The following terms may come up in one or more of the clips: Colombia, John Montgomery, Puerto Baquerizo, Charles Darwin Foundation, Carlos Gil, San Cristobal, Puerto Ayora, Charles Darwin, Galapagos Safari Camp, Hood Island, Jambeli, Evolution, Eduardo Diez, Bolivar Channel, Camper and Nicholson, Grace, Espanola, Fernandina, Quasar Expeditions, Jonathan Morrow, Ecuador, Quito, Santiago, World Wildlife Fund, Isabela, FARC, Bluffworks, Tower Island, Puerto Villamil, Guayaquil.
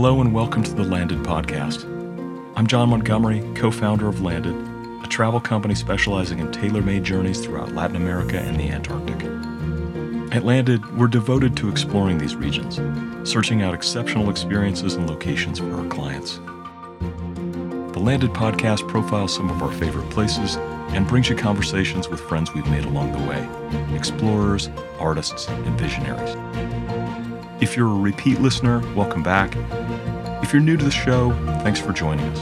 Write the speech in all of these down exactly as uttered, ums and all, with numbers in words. Hello and welcome to the Landed Podcast. I'm John Montgomery, co-founder of Landed, a travel company specializing in tailor-made journeys throughout Latin America and the Antarctic. At Landed, we're devoted to exploring these regions, searching out exceptional experiences and locations for our clients. The Landed Podcast profiles some of our favorite places and brings you conversations with friends we've made along the way, explorers, artists, and visionaries. If you're a repeat listener, welcome back. If you're new to the show, thanks for joining us.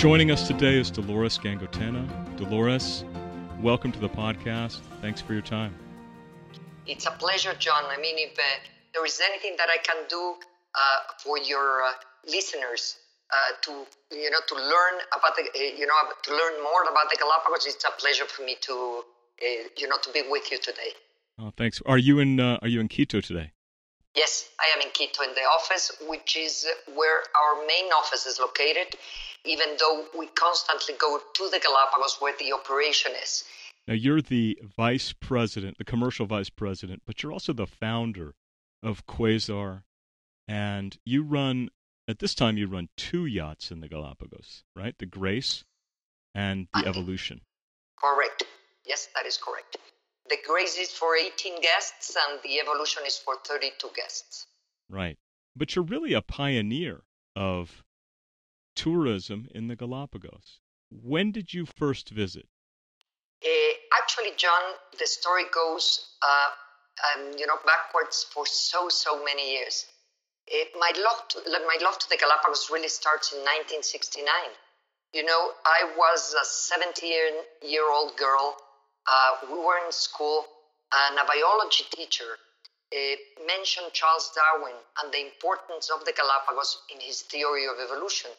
Joining us today is Dolores Gangotena. Dolores, welcome to the podcast. Thanks for your time. It's a pleasure, John. I mean, if uh, there is anything that I can do uh, for your uh, listeners uh, to, you know, to learn about the, uh, you know, to learn more about the Galapagos, it's a pleasure for me to. Uh, you know, to be with you today. Oh, thanks. Are you in uh, Are you in Quito today? Yes, I am in Quito in the office, which is where our main office is located, even though we constantly go to the Galapagos where the operation is. Now, you're the vice president, the commercial vice president, but you're also the founder of Quasar, and you run, at this time, you run two yachts in the Galapagos, right? The Grace and the I, Evolution. Correct. Yes, that is correct. The Grace is for eighteen guests, and the Evolution is for thirty-two guests. Right. But you're really a pioneer of tourism in the Galapagos. When did you first visit? Uh, actually, John, the story goes, uh, um, you know, backwards for so, so many years. It, my, love to, my love to the Galapagos really starts in nineteen sixty-nine. You know, I was a seventeen-year-old girl. Uh, we were in school, and a biology teacher uh, mentioned Charles Darwin and the importance of the Galapagos in his theory of evolution.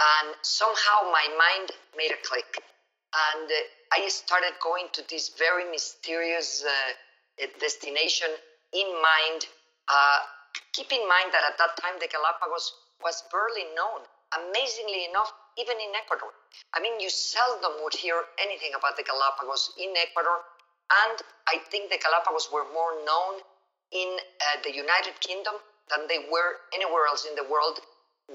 And somehow my mind made a click. And uh, I started going to this very mysterious uh, destination in mind. Uh, keep in mind that at that time the Galapagos was barely known, amazingly enough, even in Ecuador. I mean, you seldom would hear anything about the Galapagos in Ecuador, and I think the Galapagos were more known in uh, the United Kingdom than they were anywhere else in the world,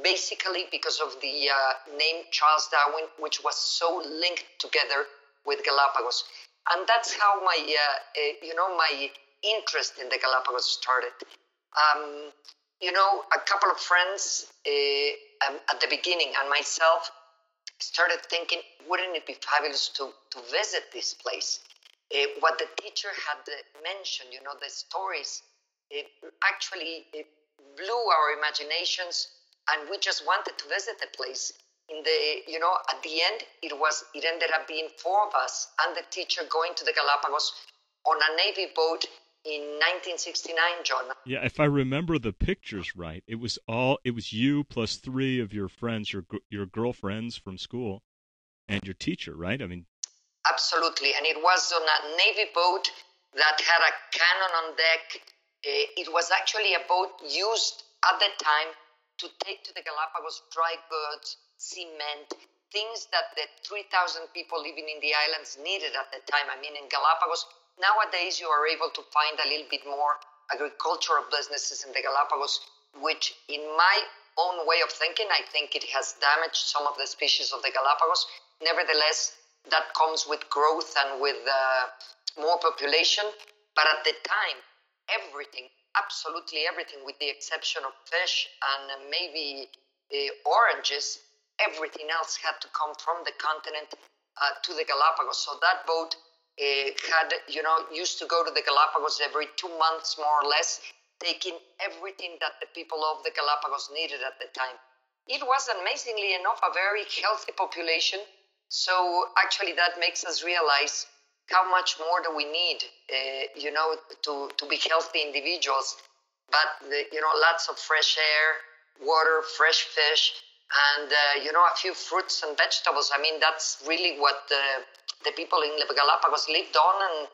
basically because of the uh, name Charles Darwin, which was so linked together with Galapagos. And that's how my, uh, uh, you know, my interest in the Galapagos started. Um, you know, a couple of friends uh, um, at the beginning and myself started thinking, wouldn't it be fabulous to, to visit this place? Uh, what the teacher had mentioned, you know, the stories, it actually it blew our imaginations, and we just wanted to visit the place. In the, you know, at the end, it was it ended up being four of us and the teacher going to the Galapagos on a Navy boat in nineteen sixty-nine, John. Yeah, if I remember the pictures right, it was all it was you plus three of your friends, your your girlfriends from school, and your teacher, right? I mean, absolutely. And it was on a Navy boat that had a cannon on deck. It was actually a boat used at the time to take to the Galapagos dry goods, cement, things that the three thousand people living in the islands needed at the time. I mean, in Galapagos. Nowadays, you are able to find a little bit more agricultural businesses in the Galapagos, which in my own way of thinking, I think it has damaged some of the species of the Galapagos. Nevertheless, that comes with growth and with uh, more population. But at the time, everything, absolutely everything, with the exception of fish and maybe uh, oranges, everything else had to come from the continent uh, to the Galapagos. So that boat It had, you know, used to go to the Galapagos every two months, more or less, taking everything that the people of the Galapagos needed at the time. It was, amazingly enough, a very healthy population. So actually that makes us realize how much more do we need, uh, you know, to, to be healthy individuals. But, the, you know, lots of fresh air, water, fresh fish, and, uh, you know, a few fruits and vegetables. I mean, that's really what Uh, the people in the Galapagos lived on, and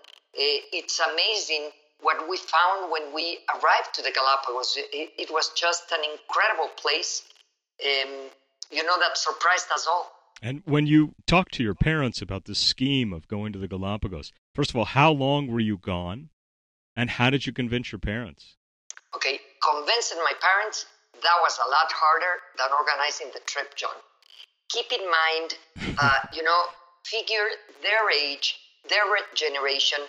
it's amazing what we found when we arrived to the Galapagos. It, it was just an incredible place, um, you know, that surprised us all. And when you talked to your parents about this scheme of going to the Galapagos, first of all, how long were you gone? And how did you convince your parents? Okay, convincing my parents, that was a lot harder than organizing the trip, John. Keep in mind, uh, you know, figure their age, their generation,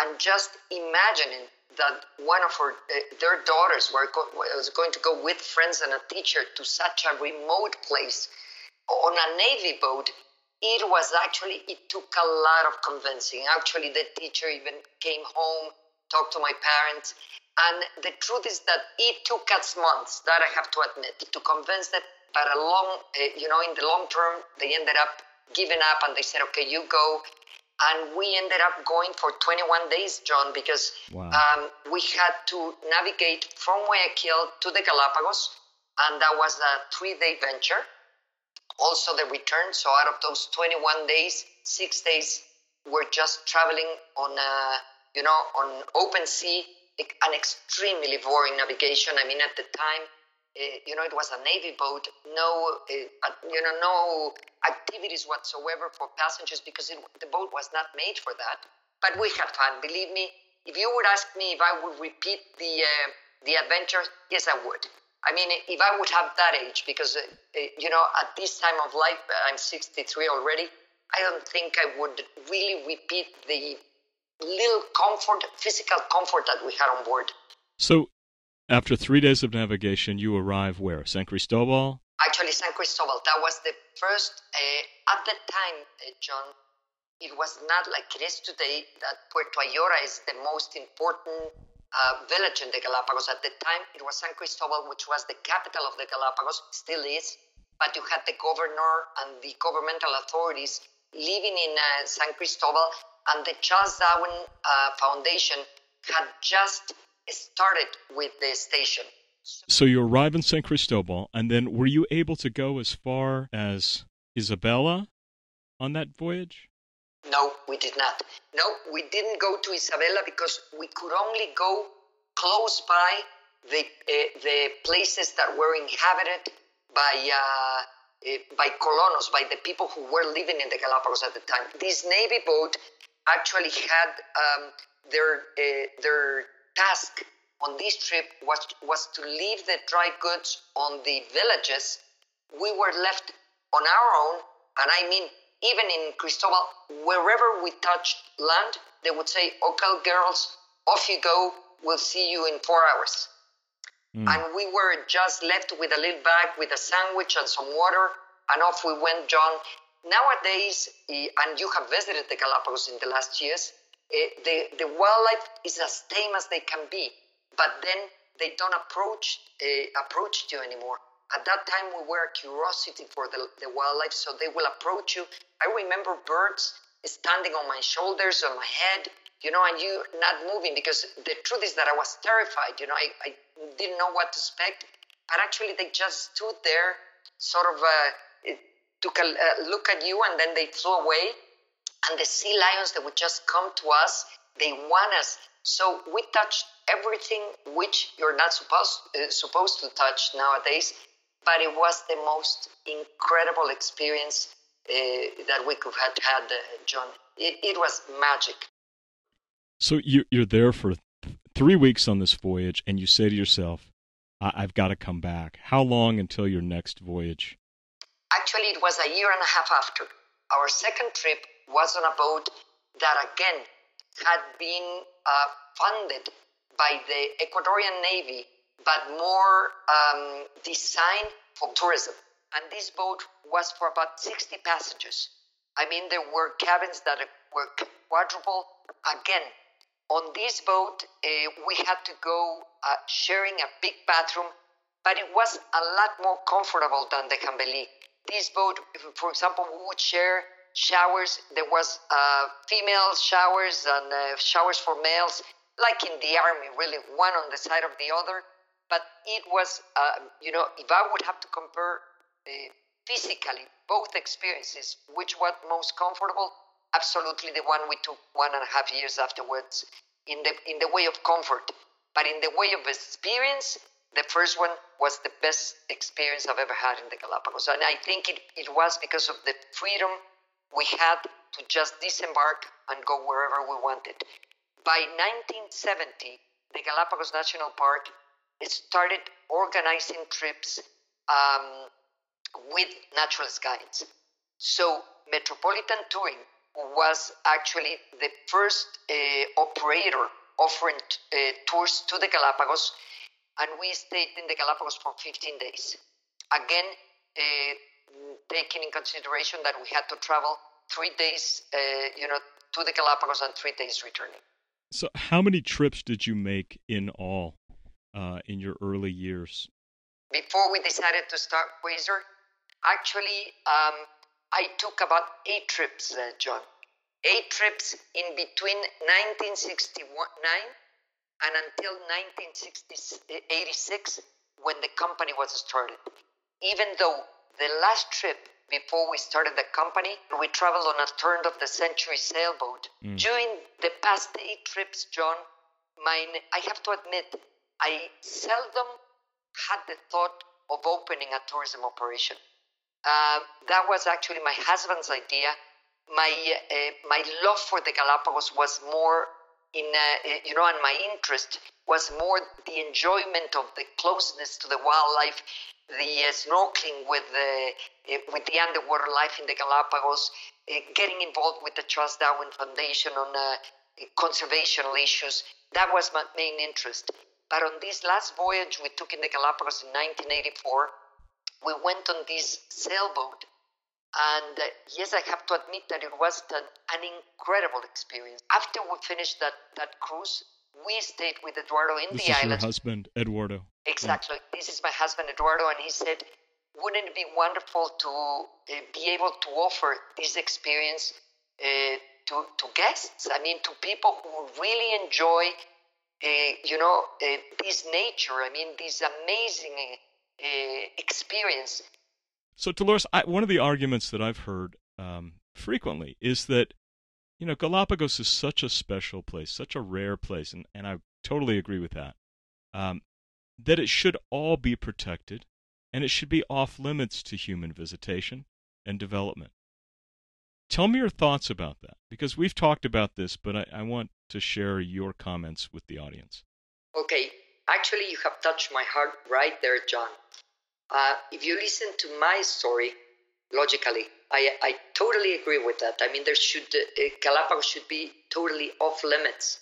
and just imagining that one of her, uh, their daughters were go- was going to go with friends and a teacher to such a remote place on a Navy boat. It was actually, it took a lot of convincing. Actually, the teacher even came home, talked to my parents. And the truth is that it took us months, that I have to admit, to convince them. But a long, uh, you know, in the long term, they ended up giving up and they said, okay, you go. And we ended up going for twenty-one days, John, because wow. um, we had to navigate from Guayaquil to the Galapagos. And that was a three-day venture. Also the return. So out of those twenty-one days, six days were just traveling on, uh, you know, on open sea, an extremely boring navigation. I mean, at the time, uh, you know, it was a Navy boat, no, uh, you know, no activities whatsoever for passengers because it, the boat was not made for that. But we had fun. Believe me, if you would ask me if I would repeat the uh, the adventure, yes, I would. I mean, if I would have that age, because, uh, you know, at this time of life, I'm sixty-three already, I don't think I would really repeat the little comfort, physical comfort that we had on board. So after three days of navigation, you arrive where? San Cristobal? Actually, San Cristobal. That was the first, uh, at the time, uh, John, it was not like it is today that Puerto Ayora is the most important Uh, village in the Galapagos. At the time, it was San Cristobal, which was the capital of the Galapagos, still is, but you had the governor and the governmental authorities living in uh, San Cristobal, and the Charles Darwin uh, Foundation had just started with the station. So, so you arrive in San Cristobal, and then were you able to go as far as Isabela on that voyage? No, we did not. No, we didn't go to Isabela because we could only go close by the uh, the places that were inhabited by uh, uh, by colonos, by the people who were living in the Galapagos at the time. This Navy boat actually had um, their uh, their task on this trip was was to leave the dry goods on the villages. We were left on our own, and I mean, even in Cristobal, wherever we touched land, they would say, okay, girls, off you go. We'll see you in four hours. Mm. And we were just left with a little bag with a sandwich and some water, and off we went, John. Nowadays, and you have visited the Galapagos in the last years, the, the wildlife is as tame as they can be, but then they don't approach, uh, approach you anymore. At that time, we were a curiosity for the, the wildlife, so they will approach you. I remember birds standing on my shoulders, on my head, you know, and you not moving, because the truth is that I was terrified. You know, I, I didn't know what to expect. But actually, they just stood there, sort of uh, took a uh, look at you, and then they flew away. And the sea lions, they would just come to us. They want us. So we touched everything which you're not supposed uh, supposed to touch nowadays. But it was the most incredible experience uh, that we could have had, uh, John. It, it was magic. So you, you're there for th- three weeks on this voyage, and you say to yourself, I- I've got to come back. How long until your next voyage? Actually, it was a year and a half after. Our second trip was on a boat that, again, had been uh, funded by the Ecuadorian Navy, but more um, designed for tourism. And this boat was for about sixty passengers. I mean, there were cabins that were quadruple. Again, on this boat, uh, we had to go uh, sharing a big bathroom, but it was a lot more comfortable than the Jambeli. This boat, for example, we would share showers. There was uh, female showers and uh, showers for males, like in the army, really, one on the side of the other. But it was, uh, you know, if I would have to compare uh, physically both experiences, which was most comfortable, absolutely the one we took one and a half years afterwards in the in the way of comfort. But in the way of experience, the first one was the best experience I've ever had in the Galapagos. And I think it, it was because of the freedom we had to just disembark and go wherever we wanted. By nineteen seventy, the Galapagos National Park started organizing trips um, with naturalist guides. So Metropolitan Touring was actually the first uh, operator offering uh, tours to the Galapagos, and we stayed in the Galapagos for fifteen days. Again, uh, taking in consideration that we had to travel three days uh, you know, to the Galapagos and three days returning. So how many trips did you make in all uh, in your early years? Before we decided to start Quasar, actually, um, I took about eight trips, uh, John. Eight trips in between nineteen sixty-nine and until nineteen eighty-six, when the company was started. Even though the last trip before we started the company, we traveled on a turn-of-the-century sailboat. Mm. During the past eight trips, John, mine, I have to admit, I seldom had the thought of opening a tourism operation. Uh, that was actually my husband's idea. My uh, my love for the Galapagos was more in, uh, you know, and my interest was more the enjoyment of the closeness to the wildlife, the uh, snorkeling with the uh, with the underwater life in the Galapagos, uh, getting involved with the Charles Darwin Foundation on uh, conservational issues. That was my main interest. But on this last voyage we took in the Galapagos in nineteen eighty-four, we went on this sailboat. And uh, yes, I have to admit that it was an, an incredible experience. After we finished that, that cruise, we stayed with Eduardo in the island. This is your husband, Eduardo. Exactly. Yeah. This is my husband, Eduardo. And he said, wouldn't it be wonderful to uh, be able to offer this experience uh, to, to guests? I mean, to people who really enjoy, uh, you know, uh, this nature. I mean, this amazing uh, experience. So, Dolores, I, one of the arguments that I've heard um, frequently is that, you know, Galapagos is such a special place, such a rare place, and, and I totally agree with that, um, that it should all be protected and it should be off limits to human visitation and development. Tell me your thoughts about that, because we've talked about this, but I, I want to share your comments with the audience. Okay. Actually, you have touched my heart right there, John. Uh, if you listen to my story, logically, I, I totally agree with that. I mean, there should uh, Galapagos should be totally off limits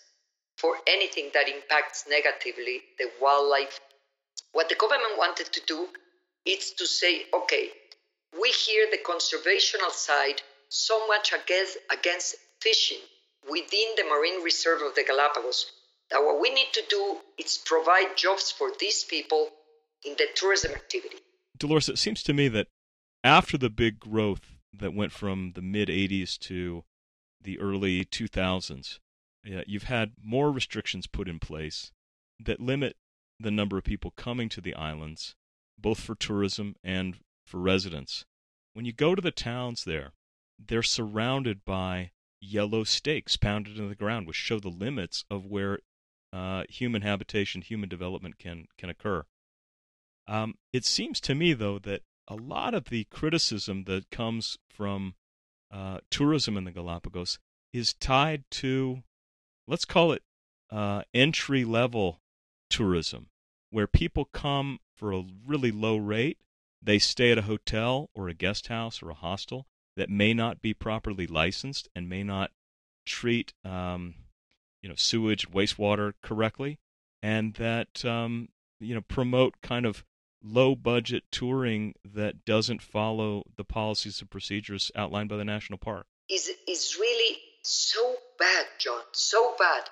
for anything that impacts negatively the wildlife. What the government wanted to do is to say, okay, we hear the conservational side so much against, against fishing within the marine reserve of the Galapagos, that what we need to do is provide jobs for these people in the tourism activity. Dolores, it seems to me that after the big growth that went from the mid-eighties to the early two thousands, yeah, you've had more restrictions put in place that limit the number of people coming to the islands, both for tourism and for residents. When you go to the towns there, they're surrounded by yellow stakes pounded into the ground, which show the limits of where uh, human habitation, human development can, can occur. Um, it seems to me, though, that a lot of the criticism that comes from uh, tourism in the Galapagos is tied to, let's call it, uh, entry-level tourism, where people come for a really low rate. They stay at a hotel or a guest house or a hostel that may not be properly licensed and may not treat um, you know, sewage, wastewater correctly, and that um, you know, promote kind of low-budget touring that doesn't follow the policies and procedures outlined by the national park. Is is really so bad, John, so bad.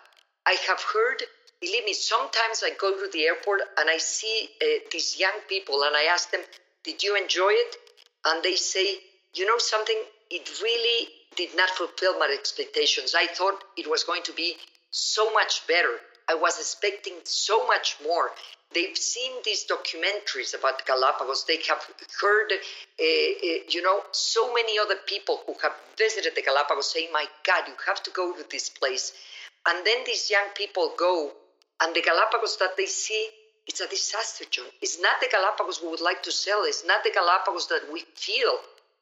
I have heard, believe me, sometimes I go to the airport and I see uh, these young people and I ask them, did you enjoy it? And they say, you know something, it really did not fulfill my expectations. I thought it was going to be so much better. I was expecting so much more. They've seen these documentaries about Galapagos. They have heard, uh, uh, you know, so many other people who have visited the Galapagos saying, my God, you have to go to this place. And then these young people go, and the Galapagos that they see, it's a disaster, John. It's not the Galapagos we would like to sell. It's not the Galapagos that we feel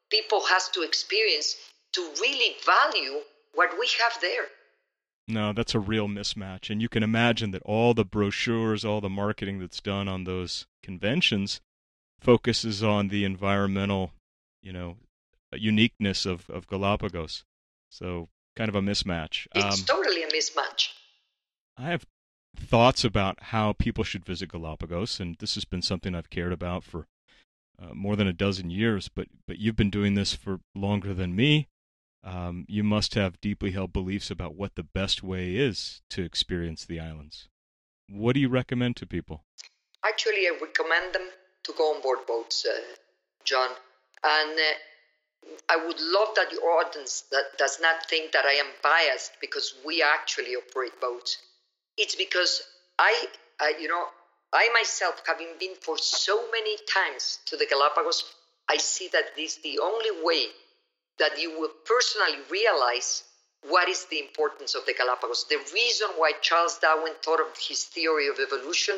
people has to experience to really value what we have there. No, that's a real mismatch. And you can imagine that all the brochures, all the marketing that's done on those conventions focuses on the environmental, you know, uniqueness of, of Galapagos. So kind of a mismatch. It's um, totally a mismatch. I have thoughts about how people should visit Galapagos, and this has been something I've cared about for uh, more than a dozen years, but, but you've been doing this for longer than me. Um, you must have deeply held beliefs about what the best way is to experience the islands. What do you recommend to people? Actually, I recommend them to go on board boats, uh, John. And uh, I would love that your audience that does not think that I am biased because we actually operate boats. It's because I, uh, you know, I myself, having been for so many times to the Galapagos, I see that this is the only way that you will personally realize what is the importance of the Galapagos. The reason why Charles Darwin thought of his theory of evolution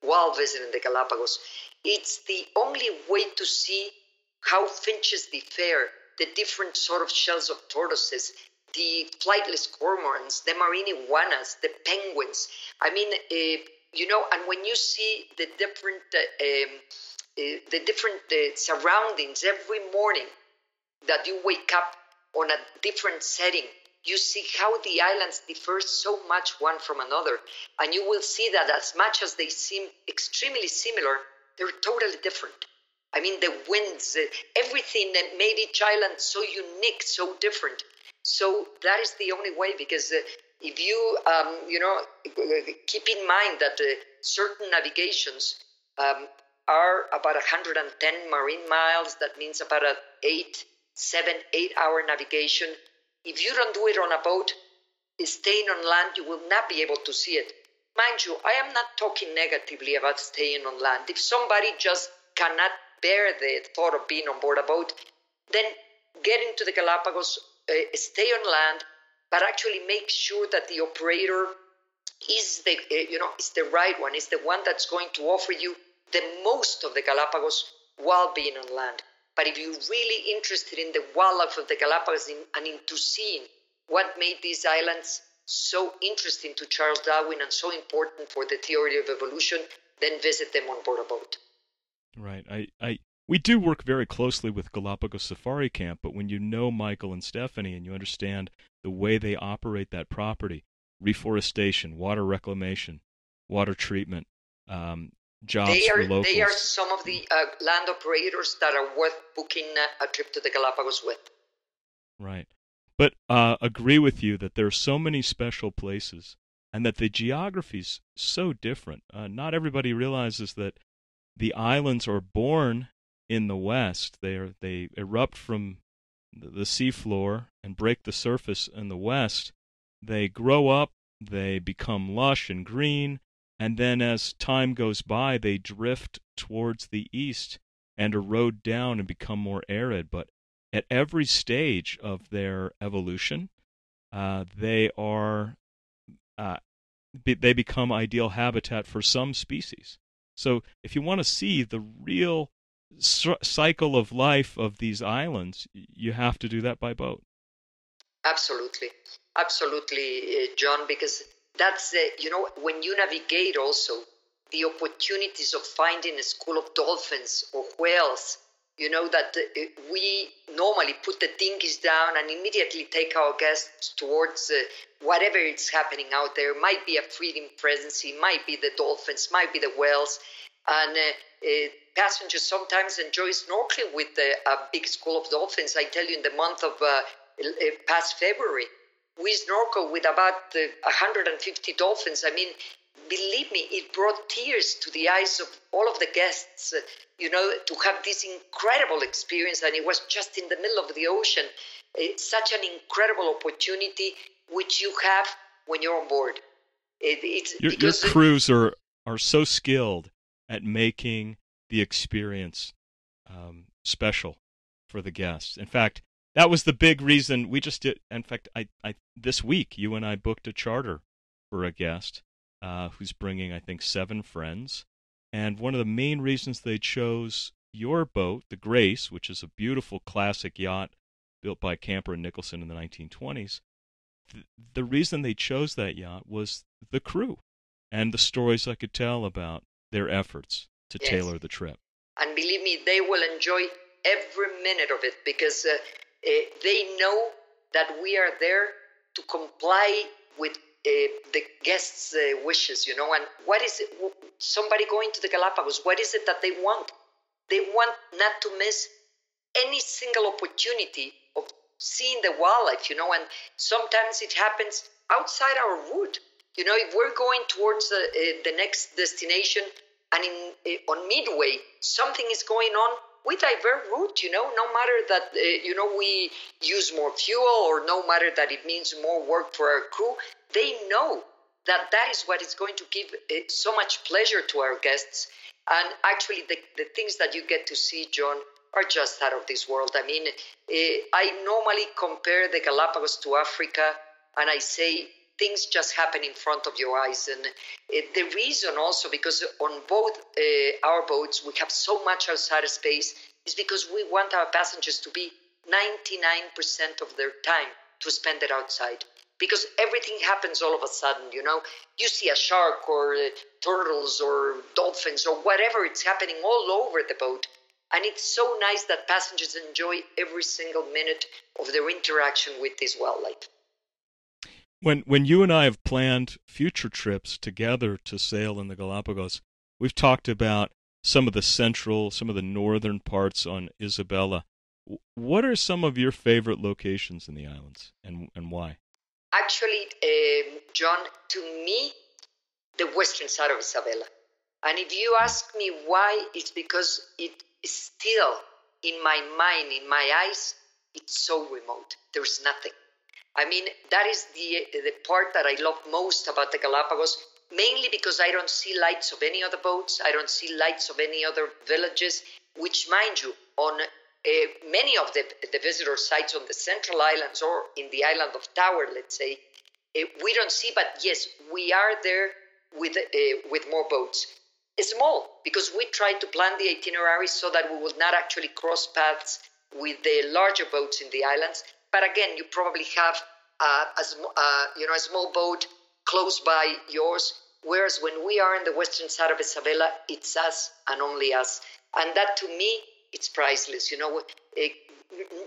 while visiting the Galapagos. It's the only way to see how finches differ, the different sort of shells of tortoises, the flightless cormorants, the marine iguanas, the penguins. I mean, uh, you know, and when you see the different, uh, um, uh, the different uh, surroundings every morning, that you wake up on a different setting, you see how the islands differ so much one from another. And you will see that as much as they seem extremely similar, they're totally different. I mean, the winds, everything that made each island so unique, so different. So that is the only way, because if you, um, you know, keep in mind that uh, certain navigations um, are about one hundred ten marine miles, that means about an eight seven, eight hour navigation. If you don't do it on a boat, staying on land, you will not be able to see it. Mind you, I am not talking negatively about staying on land. If somebody just cannot bear the thought of being on board a boat, then get into the Galapagos, uh, stay on land, but actually make sure that the operator is the, uh, you know, is the right one, is the one that's going to offer you the most of the Galapagos while being on land. But if you're really interested in the wildlife of the Galapagos and into seeing what made these islands so interesting to Charles Darwin and so important for the theory of evolution, then visit them on board a boat. Right. I, I, we do work very closely with Galapagos Safari Camp, but when you know Michael and Stephanie and you understand the way they operate that property, reforestation, water reclamation, water treatment, um, Jobs they are, for locals. They are some of the uh, land operators that are worth booking a, a trip to the Galapagos with. Right. But uh, agree with you that there are so many special places and that the geography is so different. Uh, not everybody realizes that the islands are born in the west. They are they erupt from the, the seafloor and break the surface in the west. They grow up. They become lush and green. And then as time goes by, they drift towards the east and erode down and become more arid. But at every stage of their evolution, uh, they are uh, be- they become ideal habitat for some species. So if you want to see the real c- cycle of life of these islands, you have to do that by boat. Absolutely. Absolutely, John, because that's, uh, you know, when you navigate also, the opportunities of finding a school of dolphins or whales, you know, that uh, we normally put the dinghies down and immediately take our guests towards uh, whatever is happening out there. Might be a feeding presence, it might be the dolphins, might be the whales. And uh, uh, passengers sometimes enjoy snorkeling with uh, a big school of dolphins. I tell you, in the month of uh, past February, we snorkel with about uh, one hundred fifty dolphins. I mean, believe me, it brought tears to the eyes of all of the guests, uh, you know, to have this incredible experience. And it was just in the middle of the ocean. It's such an incredible opportunity, which you have when you're on board. It, it's your, your crews are, are so skilled at making the experience um, special for the guests. In fact, that was the big reason we just did. In fact, I, I this week you and I booked a charter for a guest uh, who's bringing, I think, seven friends. And one of the main reasons they chose your boat, the Grace, which is a beautiful classic yacht built by Camper and Nicholson in the nineteen twenties, th the reason they chose that yacht was the crew and the stories I could tell about their efforts to yes. tailor the trip. And believe me, they will enjoy every minute of it, because uh, uh, they know that we are there to comply with uh, the guests' uh, wishes, you know. And what is it, somebody going to the Galapagos, what is it that they want? They want not to miss any single opportunity of seeing the wildlife, you know, and sometimes it happens outside our route. You know, if we're going towards uh, uh, the next destination, and in, uh, on midway, something is going on, we divert route, you know, no matter that, uh, you know, we use more fuel or no matter that it means more work for our crew. They know that that is what is going to give uh, so much pleasure to our guests. And actually, the, the things that you get to see, John, are just out of this world. I mean, uh, I normally compare the Galapagos to Africa, and I say things just happen in front of your eyes. And uh, the reason also, because on both uh, our boats, we have so much outside space, is because we want our passengers to be ninety-nine percent of their time to spend it outside. Because everything happens all of a sudden, you know. You see a shark or uh, turtles or dolphins or whatever, it's happening all over the boat. And it's so nice that passengers enjoy every single minute of their interaction with this wildlife. When when you and I have planned future trips together to sail in the Galapagos, we've talked about some of the central, some of the northern parts on Isabela. What are some of your favorite locations in the islands, and, and why? Actually, uh, John, to me, the western side of Isabela. And if you ask me why, it's because it is still in my mind, in my eyes, it's so remote. There's nothing. I mean, that is the the part that I love most about the Galapagos, mainly because I don't see lights of any other boats. I don't see lights of any other villages, which, mind you, on uh, many of the, the visitor sites on the Central Islands or in the island of Tower, let's say, uh, we don't see. But yes, we are there with, uh, with more boats. It's small, because we try to plan the itineraries so that we will not actually cross paths with the larger boats in the islands. But again, you probably have uh, a, uh, you know, a small boat close by yours, whereas when we are in the western side of Isabela, it's us and only us. And that, to me, it's priceless. You know, uh,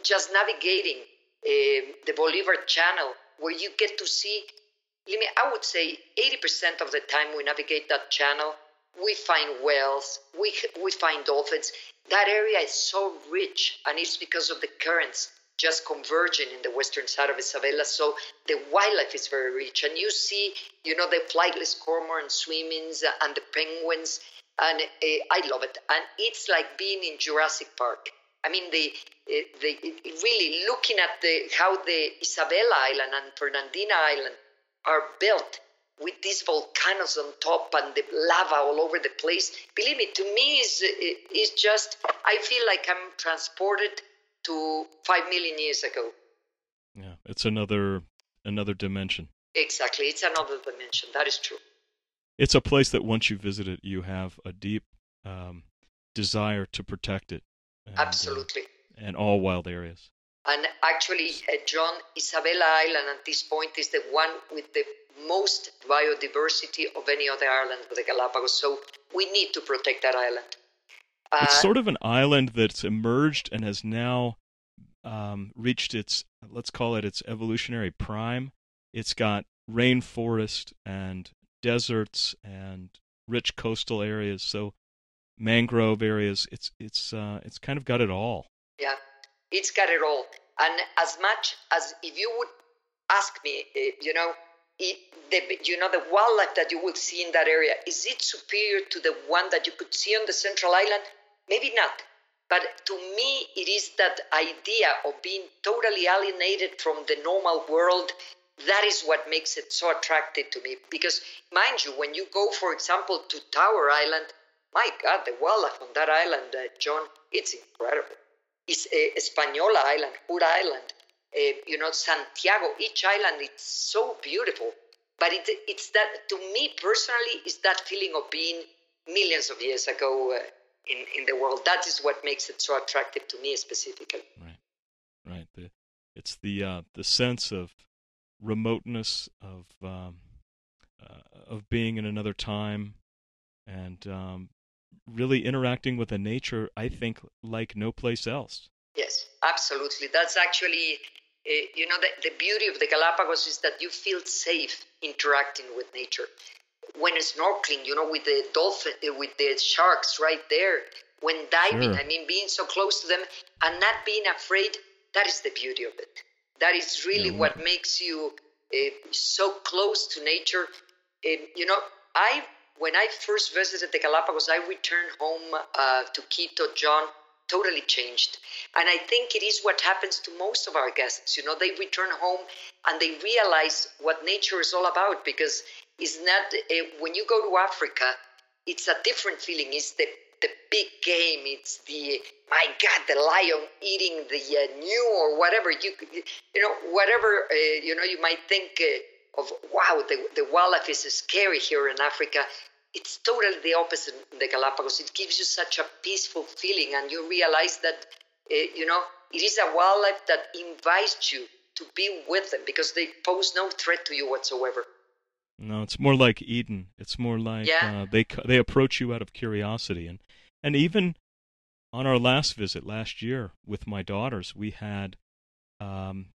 just navigating uh, the Bolivar Channel, where you get to see, I would say eighty percent of the time we navigate that channel, we find whales, we, we find dolphins. That area is so rich, and it's because of the currents just converging in the western side of Isabela, so the wildlife is very rich. And you see, you know, the flightless cormorant swimmings and the penguins, and uh, I love it. And it's like being in Jurassic Park. I mean, the, the really looking at the how the Isabela Island and Fernandina Island are built with these volcanoes on top and the lava all over the place. Believe me, to me, is is just, I feel like I'm transported to five million years ago. Yeah, it's another another dimension. Exactly, it's another dimension. That is true. It's a place that once you visit it, you have a deep um, desire to protect it. And, absolutely. Uh, and all wild areas. And actually, uh, John, Isabela Island at this point is the one with the most biodiversity of any other island of the Galapagos. So we need to protect that island. Uh, it's sort of an island that's emerged and has now um, reached its, let's call it its evolutionary prime. It's got rainforest and deserts and rich coastal areas, so mangrove areas. It's it's uh, it's kind of got it all. Yeah, it's got it all. And as much as if you would ask me, you know, it, the, you know, the wildlife that you would see in that area, is it superior to the one that you could see on the Central Island? Maybe not, but to me, it is that idea of being totally alienated from the normal world. That is what makes it so attractive to me. Because, mind you, when you go, for example, to Tower Island, my God, the wildlife on that island, uh, John, it's incredible. It's uh, Espanola Island, Hood Island, uh, you know, Santiago. Each island, it's so beautiful. But it, it's that, to me personally, is that feeling of being millions of years ago. Uh, In, in the world. That is what makes it so attractive to me specifically. Right, right. The, it's the uh, the sense of remoteness of um, uh, of being in another time, and um, really interacting with the nature, I think, like no place else. Yes, absolutely. That's actually, uh, you know, the, the beauty of the Galapagos is that you feel safe interacting with nature. When snorkeling, you know, with the dolphin, with the sharks right there, when diving, sure. I mean, being so close to them and not being afraid, that is the beauty of it. That is really yeah, what yeah. makes you uh, so close to nature. Uh, you know, I when I first visited the Galapagos, I returned home uh, to Quito, John, totally changed. And I think it is what happens to most of our guests. You know, they return home and they realize what nature is all about, because it's not, uh, when you go to Africa, it's a different feeling. It's the the big game, it's the, my God, the lion eating the uh, new or whatever, you you know, whatever, uh, you know, you might think uh, of, wow, the, the wildlife is scary here in Africa. It's totally the opposite in the Galapagos. It gives you such a peaceful feeling, and you realize that, uh, you know, it is a wildlife that invites you to be with them because they pose no threat to you whatsoever. No, it's more like Eden. It's more like yeah. uh, they they approach you out of curiosity. And and even on our last visit last year with my daughters, we had um,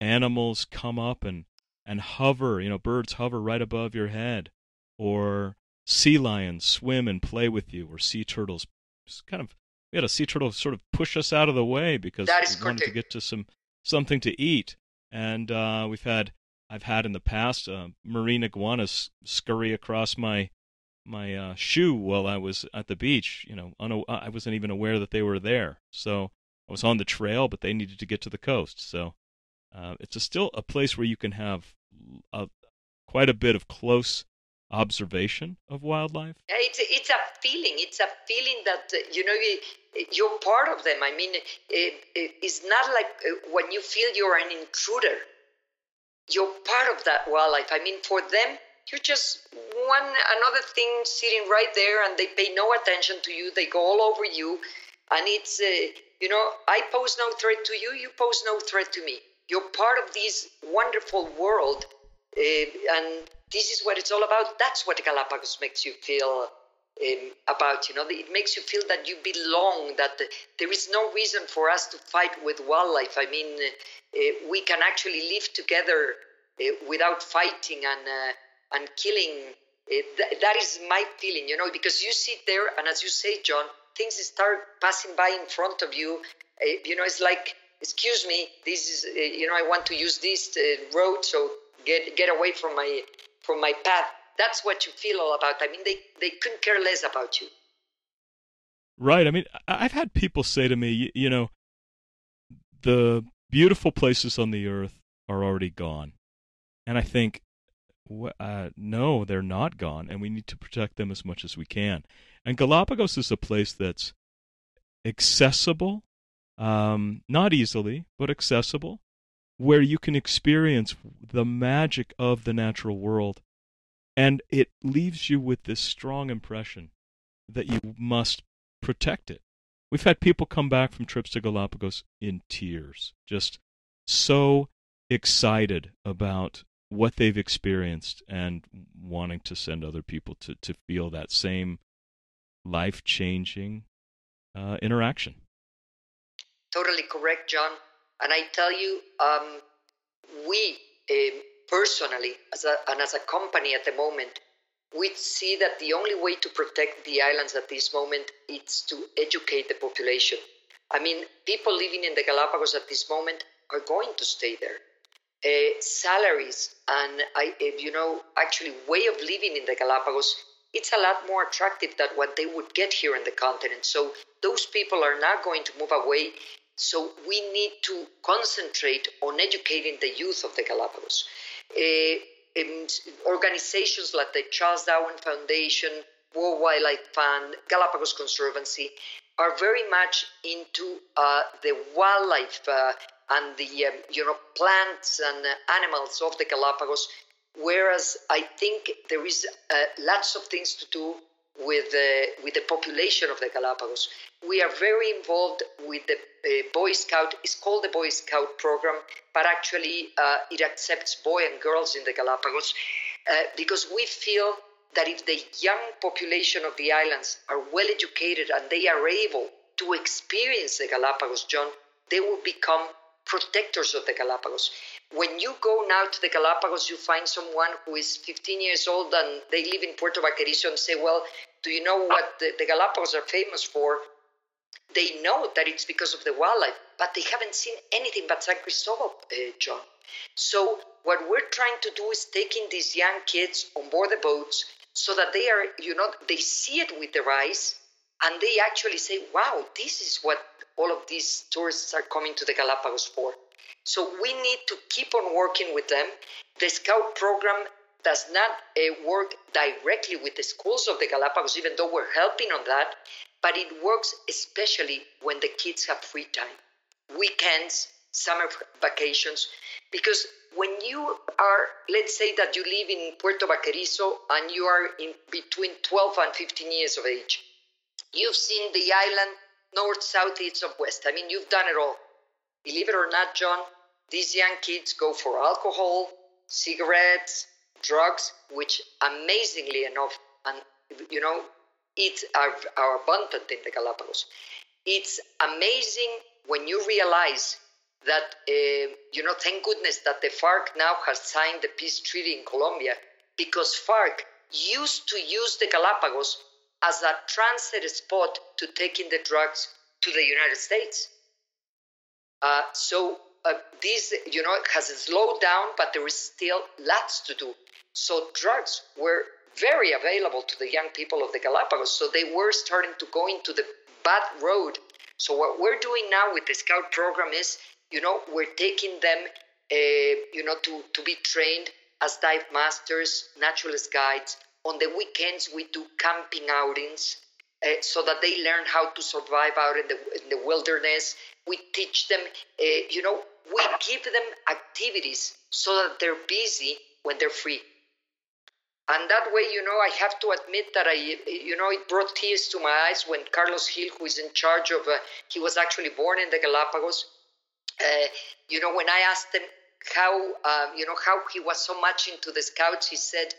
animals come up and, and hover, you know, birds hover right above your head, or sea lions swim and play with you, or sea turtles. Just kind of, we had a sea turtle sort of push us out of the way because that is we wanted to get to some something to eat. And uh, we've had... I've had in the past uh, marine iguanas scurry across my my uh, shoe while I was at the beach. You know, un- I wasn't even aware that they were there. So I was on the trail, but they needed to get to the coast. So uh, it's a still a place where you can have a, quite a bit of close observation of wildlife. It's it's a feeling. It's a feeling that uh, you know you, you're part of them. I mean, it, it's not like when you feel you're an intruder. You're part of that wildlife. I mean, for them, you're just one another thing sitting right there, and they pay no attention to you. They go all over you, and it's uh, you know, I pose no threat to you. You pose no threat to me. You're part of this wonderful world, uh, and this is what it's all about. That's what Galapagos makes you feel um, about. You know, it makes you feel that you belong. That there is no reason for us to fight with wildlife. I mean. Uh, Uh, we can actually live together uh, without fighting and uh, and killing. Uh, th- that is my feeling, you know, because you sit there and as you say, John, things start passing by in front of you. Uh, you know, it's like, excuse me, this is, uh, you know, I want to use this uh, road, so get get away from my from my path. That's what you feel all about. I mean, they, they couldn't care less about you. Right. I mean, I've had people say to me, you, you know, the... beautiful places on the earth are already gone. And I think, uh, no, they're not gone, and we need to protect them as much as we can. And Galapagos is a place that's accessible, um, not easily, but accessible, where you can experience the magic of the natural world. And it leaves you with this strong impression that you must protect it. We've had people come back from trips to Galapagos in tears, just so excited about what they've experienced and wanting to send other people to, to feel that same life-changing uh, interaction. Totally correct, John. And I tell you, um, we uh, personally, as a, and as a company at the moment, we see that the only way to protect the islands at this moment is to educate the population. I mean, people living in the Galapagos at this moment are going to stay there. Uh, salaries and, I, you know, actually way of living in the Galapagos, it's a lot more attractive than what they would get here on the continent. So those people are not going to move away. So we need to concentrate on educating the youth of the Galapagos. Uh, Um, organizations like the Charles Darwin Foundation, World Wildlife Fund, Galapagos Conservancy are very much into uh, the wildlife uh, and the um, you know plants and animals of the Galapagos, whereas I think there is uh, lots of things to do with the with the population of the Galapagos. We are very involved with the uh, Boy Scout. It's called the Boy Scout program, but actually uh, it accepts boy and girls in the Galapagos uh, because we feel that if the young population of the islands are well educated and they are able to experience the Galapagos, John, they will become protectors of the Galapagos. When you go now to the Galapagos, you find someone who is fifteen years old and they live in Puerto Baquerizo and say, well, do you know what the, the Galapagos are famous for? They know that it's because of the wildlife, but they haven't seen anything but San Cristobal, uh, John. So what we're trying to do is taking these young kids on board the boats so that they are, you know, they see it with their eyes and they actually say, wow, this is what all of these tourists are coming to the Galapagos for. So we need to keep on working with them. The Scout program does not uh, work directly with the schools of the Galapagos, even though we're helping on that, but it works especially when the kids have free time, weekends, summer vacations, because when you are, let's say that you live in Puerto Baquerizo and you are in between twelve and fifteen years of age, you've seen the island north, south, east, and west. I mean, you've done it all. Believe it or not, John, these young kids go for alcohol, cigarettes, drugs, which amazingly enough, and you know, it's are, are abundant in the Galapagos. It's amazing when you realize that, uh, you know, thank goodness that the FARC now has signed the peace treaty in Colombia, because FARC used to use the Galapagos as a transit spot to taking the drugs to the United States. Uh, so uh, this, you know, has slowed down, but there is still lots to do. So drugs were very available to the young people of the Galapagos. So they were starting to go into the bad road. So what we're doing now with the Scout program is, you know, we're taking them, uh, you know, to, to be trained as dive masters, naturalist guides. On the weekends, we do camping outings uh, so that they learn how to survive out in the, in the wilderness. We teach them, uh, you know, we give them activities so that they're busy when they're free. And that way, you know, I have to admit that I, you know, it brought tears to my eyes when Carlos Gil, who is in charge of, uh, he was actually born in the Galapagos. Uh, you know, when I asked him how, uh, you know, how he was so much into the Scouts, he said,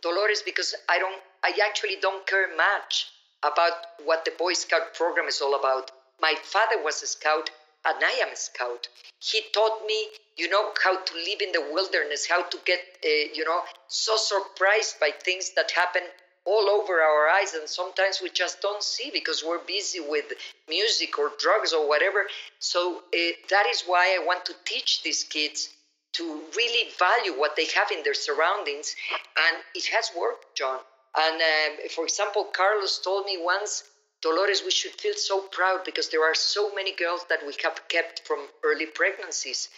Dolores, because I don't, I actually don't care much about what the Boy Scout program is all about. My father was a Scout, and I am a Scout. He taught me, you know, how to live in the wilderness, how to get, uh, you know, so surprised by things that happen all over our eyes, and sometimes we just don't see because we're busy with music or drugs or whatever. So uh, that is why I want to teach these kids to really value what they have in their surroundings. And it has worked, John. And um, for example, Carlos told me once, Dolores, we should feel so proud because there are so many girls that we have kept from early pregnancies.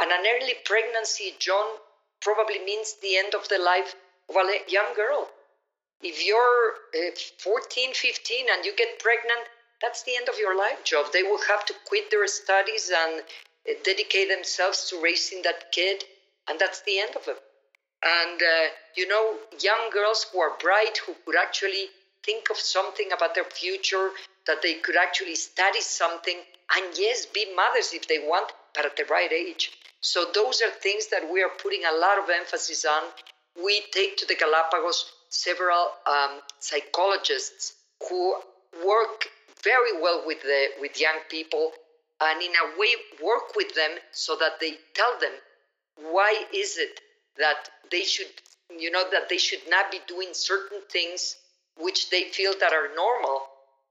And an early pregnancy, John, probably means the end of the life of a young girl. If you're uh, fourteen, fifteen, and you get pregnant, that's the end of your life, John. They will have to quit their studies and dedicate themselves to raising that kid, and that's the end of it. And, uh, you know, young girls who are bright, who could actually think of something about their future, that they could actually study something, and yes, be mothers if they want, but at the right age. So those are things that we are putting a lot of emphasis on. We take to the Galapagos several um, psychologists who work very well with the with young people, and in a way work with them so that they tell them why is it that they should, you know, that they should not be doing certain things which they feel that are normal,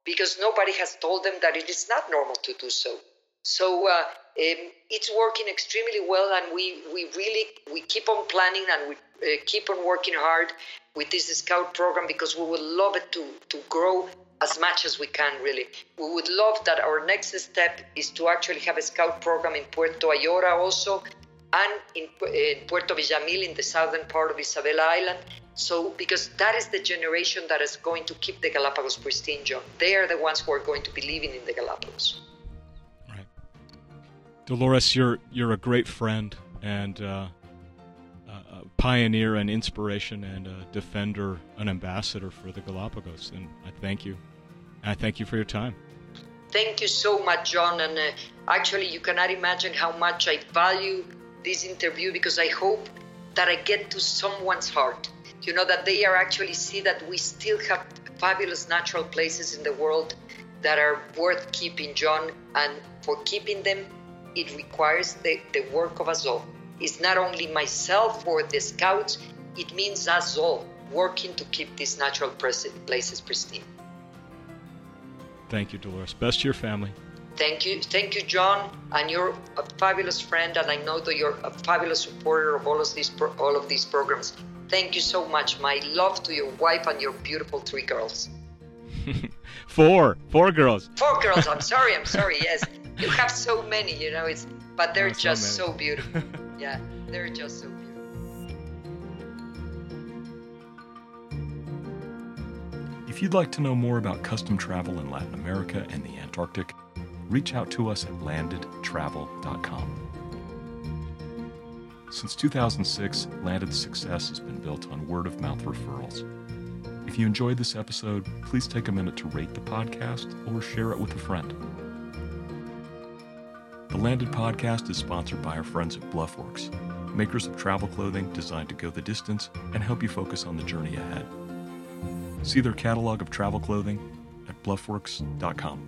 because nobody has told them that it is not normal to do so. So uh, um, it's working extremely well, and we, we really, we keep on planning and we uh, keep on working hard with this Scout program because we would love it to, to grow as much as we can, really. We would love that our next step is to actually have a Scout program in Puerto Ayora also, and in, in Puerto Villamil, in the southern part of Isabela Island. So, because that is the generation that is going to keep the Galapagos pristine, John. They are the ones who are going to be living in the Galapagos. Right. Dolores, you're, you're a great friend and uh, a pioneer, an inspiration, and a defender, an ambassador for the Galapagos. And I thank you. And I thank you for your time. Thank you so much, John. And uh, actually, you cannot imagine how much I value this interview, because I hope that I get to someone's heart. You know, that they are actually see that we still have fabulous natural places in the world that are worth keeping, John. And for keeping them, it requires the, the work of us all. It's not only myself or the scouts, it means us all working to keep these natural places pristine. Thank you, Dolores. Best to your family. Thank you. Thank you, John. And you're a fabulous friend, and I know that you're a fabulous supporter of all of these, pro- all of these programs. Thank you so much. My love to your wife and your beautiful three girls. Four. Four girls. Four girls. I'm sorry. I'm sorry. Yes. You have so many, you know, it's, but they're oh, just so, so beautiful. Yeah, they're just so beautiful. If you'd like to know more about custom travel in Latin America and the Antarctic, reach out to us at landed travel dot com. Since two thousand six, Landed's success has been built on word-of-mouth referrals. If you enjoyed this episode, please take a minute to rate the podcast or share it with a friend. The Landed Podcast is sponsored by our friends at Bluffworks, makers of travel clothing designed to go the distance and help you focus on the journey ahead. See their catalog of travel clothing at bluffworks dot com.